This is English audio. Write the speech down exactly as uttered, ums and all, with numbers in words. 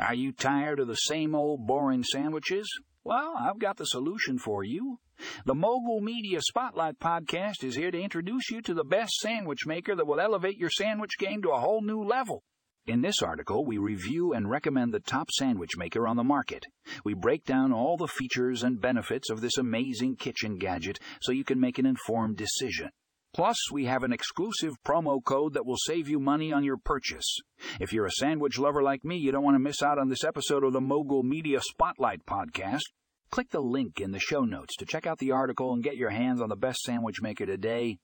Are you tired of the same old boring sandwiches? Well, I've got the solution for you. The Mogul Media Spotlight Podcast is here to introduce you to the best sandwich maker that will elevate your sandwich game to a whole new level. In this article, we review and recommend the top sandwich maker on the market. We break down all the features and benefits of this amazing kitchen gadget so you can make an informed decision. Plus, we have an exclusive promo code that will save you money on your purchase. If you're a sandwich lover like me, you don't want to miss out on this episode of the Mogul Media Spotlight Podcast. Click the link in the show notes to check out the article and get your hands on the best sandwich maker today.